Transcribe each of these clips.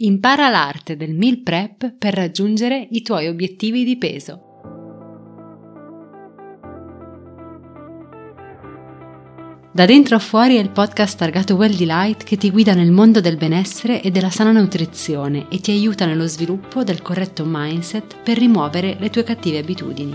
Impara l'arte del meal prep per raggiungere i tuoi obiettivi di peso. Da Dentro a Fuori è il podcast targato Well Delight che ti guida nel mondo del benessere e della sana nutrizione e ti aiuta nello sviluppo del corretto mindset per rimuovere le tue cattive abitudini.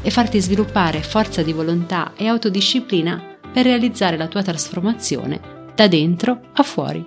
e farti sviluppare forza di volontà e autodisciplina per realizzare la tua trasformazione da dentro a fuori.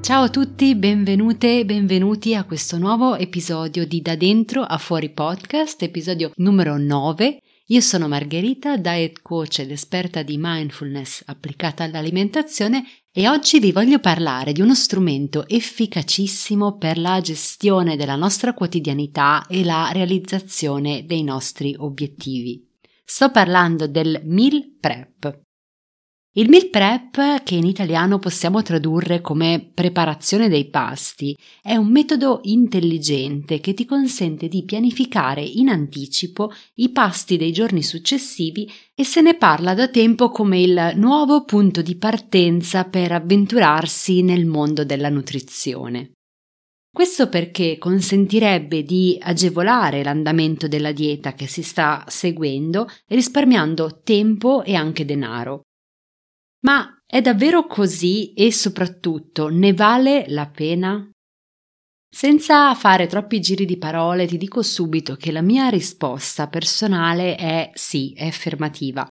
Ciao a tutti, benvenute e benvenuti a questo nuovo episodio di Da Dentro a Fuori podcast, episodio numero 9. Io sono Margherita, diet coach ed esperta di mindfulness applicata all'alimentazione e oggi vi voglio parlare di uno strumento efficacissimo per la gestione della nostra quotidianità e la realizzazione dei nostri obiettivi. Sto parlando del meal prep. Il meal prep, che in italiano possiamo tradurre come preparazione dei pasti, è un metodo intelligente che ti consente di pianificare in anticipo i pasti dei giorni successivi e se ne parla da tempo come il nuovo punto di partenza per avventurarsi nel mondo della nutrizione. Questo perché consentirebbe di agevolare l'andamento della dieta che si sta seguendo, risparmiando tempo e anche denaro. Ma è davvero così e soprattutto ne vale la pena? Senza fare troppi giri di parole ti dico subito che la mia risposta personale è sì, è affermativa.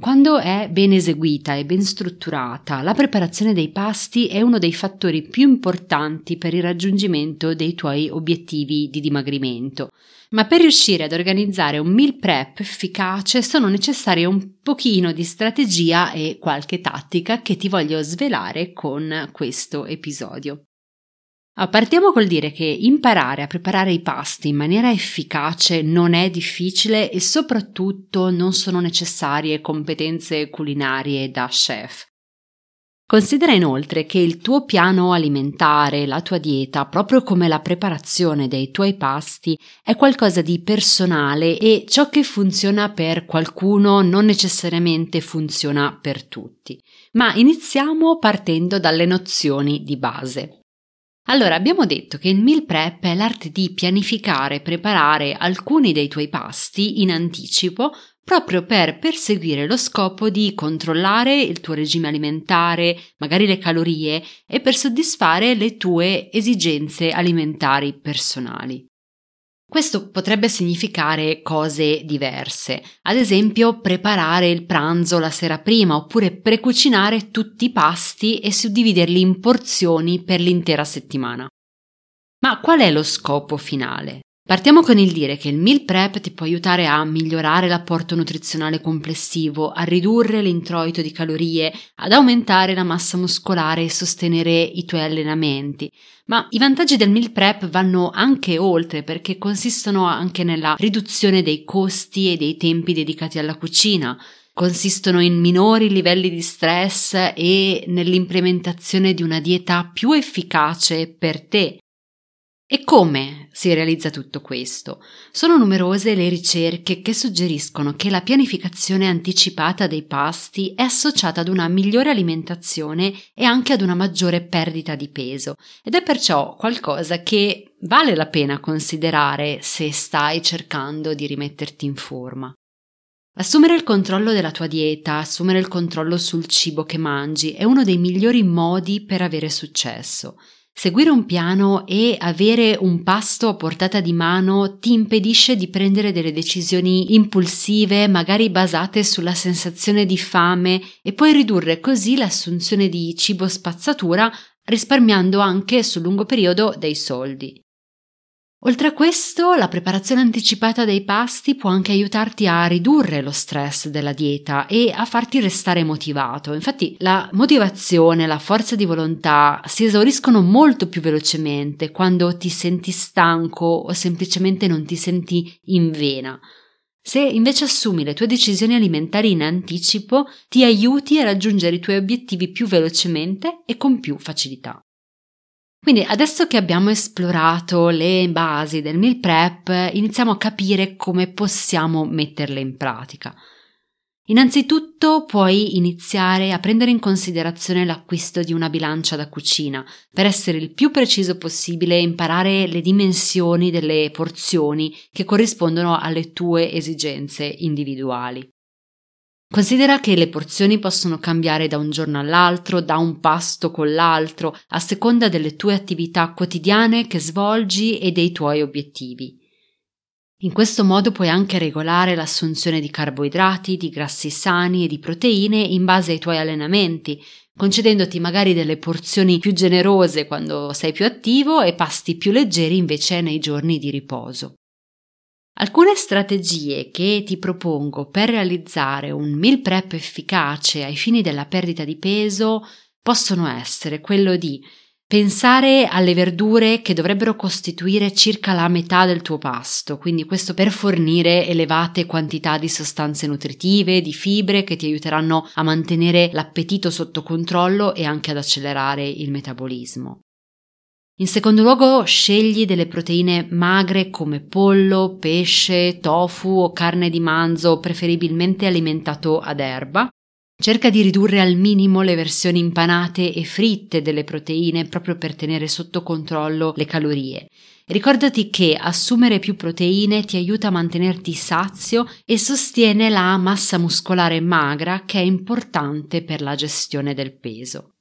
Quando è ben eseguita e ben strutturata, la preparazione dei pasti è uno dei fattori più importanti per il raggiungimento dei tuoi obiettivi di dimagrimento. Ma per riuscire ad organizzare un meal prep efficace sono necessarie un pochino di strategia e qualche tattica che ti voglio svelare con questo episodio. Partiamo col dire che imparare a preparare i pasti in maniera efficace non è difficile e soprattutto non sono necessarie competenze culinarie da chef. Considera inoltre che il tuo piano alimentare, la tua dieta, proprio come la preparazione dei tuoi pasti, è qualcosa di personale e ciò che funziona per qualcuno non necessariamente funziona per tutti. Ma iniziamo partendo dalle nozioni di base. Allora, abbiamo detto che il meal prep è l'arte di pianificare e preparare alcuni dei tuoi pasti in anticipo proprio per perseguire lo scopo di controllare il tuo regime alimentare, magari le calorie, e per soddisfare le tue esigenze alimentari personali. Questo potrebbe significare cose diverse, ad esempio preparare il pranzo la sera prima oppure precucinare tutti i pasti e suddividerli in porzioni per l'intera settimana. Ma qual è lo scopo finale? Partiamo con il dire che il meal prep ti può aiutare a migliorare l'apporto nutrizionale complessivo, a ridurre l'introito di calorie, ad aumentare la massa muscolare e sostenere i tuoi allenamenti. Ma i vantaggi del meal prep vanno anche oltre perché consistono anche nella riduzione dei costi e dei tempi dedicati alla cucina. Consistono in minori livelli di stress e nell'implementazione di una dieta più efficace per te. E come si realizza tutto questo? Sono numerose le ricerche che suggeriscono che la pianificazione anticipata dei pasti è associata ad una migliore alimentazione e anche ad una maggiore perdita di peso ed è perciò qualcosa che vale la pena considerare se stai cercando di rimetterti in forma. Assumere il controllo della tua dieta, assumere il controllo sul cibo che mangi è uno dei migliori modi per avere successo. Seguire un piano e avere un pasto a portata di mano ti impedisce di prendere delle decisioni impulsive, magari basate sulla sensazione di fame, e puoi ridurre così l'assunzione di cibo spazzatura, risparmiando anche sul lungo periodo dei soldi. Oltre a questo, la preparazione anticipata dei pasti può anche aiutarti a ridurre lo stress della dieta e a farti restare motivato. Infatti la motivazione, la forza di volontà si esauriscono molto più velocemente quando ti senti stanco o semplicemente non ti senti in vena. Se invece assumi le tue decisioni alimentari in anticipo, ti aiuti a raggiungere i tuoi obiettivi più velocemente e con più facilità. Quindi adesso che abbiamo esplorato le basi del meal prep, iniziamo a capire come possiamo metterle in pratica. Innanzitutto puoi iniziare a prendere in considerazione l'acquisto di una bilancia da cucina per essere il più preciso possibile e imparare le dimensioni delle porzioni che corrispondono alle tue esigenze individuali. Considera che le porzioni possono cambiare da un giorno all'altro, da un pasto con l'altro, a seconda delle tue attività quotidiane che svolgi e dei tuoi obiettivi. In questo modo puoi anche regolare l'assunzione di carboidrati, di grassi sani e di proteine in base ai tuoi allenamenti, concedendoti magari delle porzioni più generose quando sei più attivo e pasti più leggeri invece nei giorni di riposo. Alcune strategie che ti propongo per realizzare un meal prep efficace ai fini della perdita di peso possono essere quello di pensare alle verdure che dovrebbero costituire circa la metà del tuo pasto, quindi questo per fornire elevate quantità di sostanze nutritive, di fibre che ti aiuteranno a mantenere l'appetito sotto controllo e anche ad accelerare il metabolismo. In secondo luogo, scegli delle proteine magre come pollo, pesce, tofu o carne di manzo, preferibilmente alimentato ad erba. Cerca di ridurre al minimo le versioni impanate e fritte delle proteine proprio per tenere sotto controllo le calorie. Ricordati che assumere più proteine ti aiuta a mantenerti sazio e sostiene la massa muscolare magra che è importante per la gestione del peso.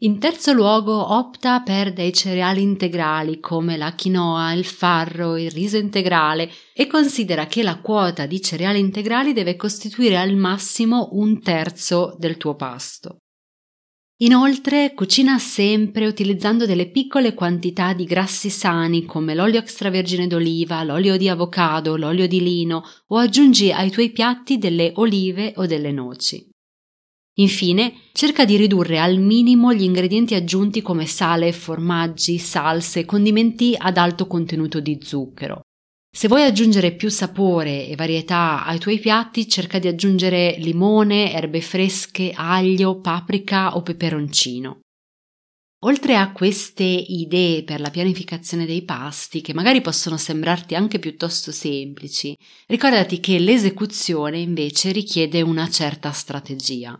In terzo luogo, opta per dei cereali integrali come la quinoa, il farro, il riso integrale e considera che la quota di cereali integrali deve costituire al massimo 1/3 del tuo pasto. Inoltre, cucina sempre utilizzando delle piccole quantità di grassi sani come l'olio extravergine d'oliva, l'olio di avocado, l'olio di lino o aggiungi ai tuoi piatti delle olive o delle noci. Infine, cerca di ridurre al minimo gli ingredienti aggiunti come sale, formaggi, salse, condimenti ad alto contenuto di zucchero. Se vuoi aggiungere più sapore e varietà ai tuoi piatti, cerca di aggiungere limone, erbe fresche, aglio, paprika o peperoncino. Oltre a queste idee per la pianificazione dei pasti, che magari possono sembrarti anche piuttosto semplici, ricordati che l'esecuzione invece richiede una certa strategia.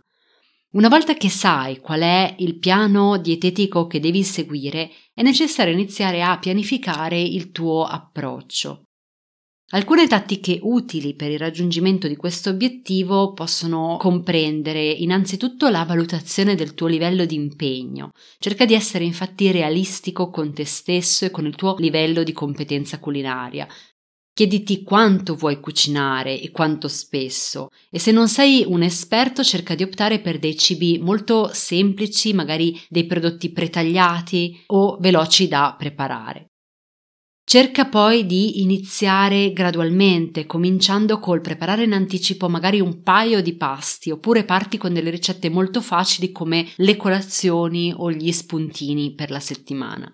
Una volta che sai qual è il piano dietetico che devi seguire, è necessario iniziare a pianificare il tuo approccio. Alcune tattiche utili per il raggiungimento di questo obiettivo possono comprendere innanzitutto la valutazione del tuo livello di impegno. Cerca di essere infatti realistico con te stesso e con il tuo livello di competenza culinaria. Chiediti quanto vuoi cucinare e quanto spesso, e se non sei un esperto cerca di optare per dei cibi molto semplici, magari dei prodotti pretagliati o veloci da preparare. Cerca poi di iniziare gradualmente, cominciando col preparare in anticipo magari un paio di pasti, oppure parti con delle ricette molto facili come le colazioni o gli spuntini per la settimana.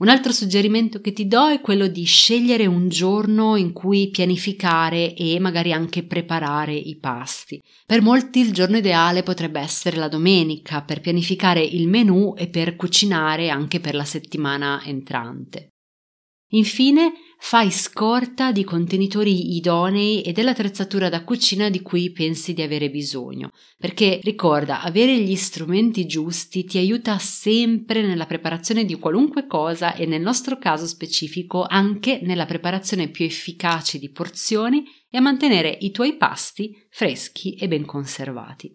Un altro suggerimento che ti do è quello di scegliere un giorno in cui pianificare e magari anche preparare i pasti. Per molti il giorno ideale potrebbe essere la domenica per pianificare il menù e per cucinare anche per la settimana entrante. Infine, fai scorta di contenitori idonei e dell'attrezzatura da cucina di cui pensi di avere bisogno, perché ricorda, avere gli strumenti giusti ti aiuta sempre nella preparazione di qualunque cosa e nel nostro caso specifico anche nella preparazione più efficace di porzioni e a mantenere i tuoi pasti freschi e ben conservati.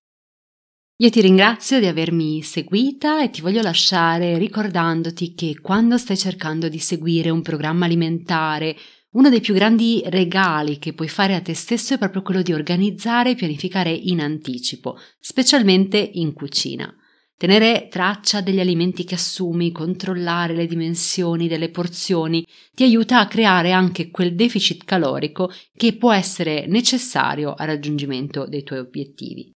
Io ti ringrazio di avermi seguita e ti voglio lasciare ricordandoti che quando stai cercando di seguire un programma alimentare, uno dei più grandi regali che puoi fare a te stesso è proprio quello di organizzare e pianificare in anticipo, specialmente in cucina. Tenere traccia degli alimenti che assumi, controllare le dimensioni delle porzioni, ti aiuta a creare anche quel deficit calorico che può essere necessario al raggiungimento dei tuoi obiettivi.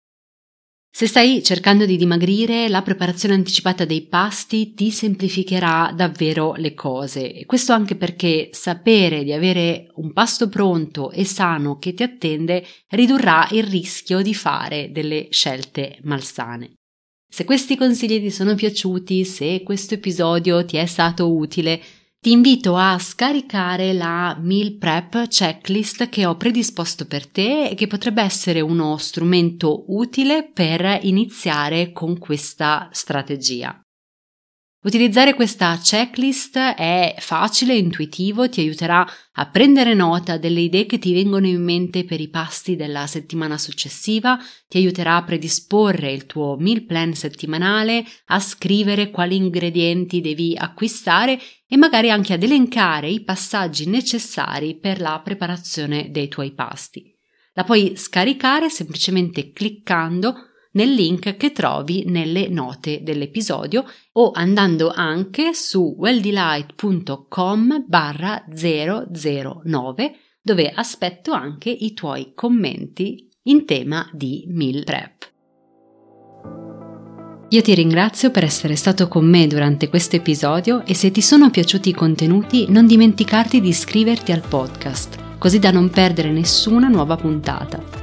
Se stai cercando di dimagrire, la preparazione anticipata dei pasti ti semplificherà davvero le cose. E questo anche perché sapere di avere un pasto pronto e sano che ti attende ridurrà il rischio di fare delle scelte malsane. Se questi consigli ti sono piaciuti, se questo episodio ti è stato utile, ti invito a scaricare la Meal Prep Checklist che ho predisposto per te e che potrebbe essere uno strumento utile per iniziare con questa strategia. Utilizzare questa checklist è facile e intuitivo, ti aiuterà a prendere nota delle idee che ti vengono in mente per i pasti della settimana successiva, ti aiuterà a predisporre il tuo meal plan settimanale, a scrivere quali ingredienti devi acquistare e magari anche ad elencare i passaggi necessari per la preparazione dei tuoi pasti. La puoi scaricare semplicemente cliccando nel link che trovi nelle note dell'episodio o andando anche su welldelight.com/009, dove aspetto anche i tuoi commenti in tema di meal prep. Io ti ringrazio per essere stato con me durante questo episodio e se ti sono piaciuti i contenuti non dimenticarti di iscriverti al podcast, così da non perdere nessuna nuova puntata.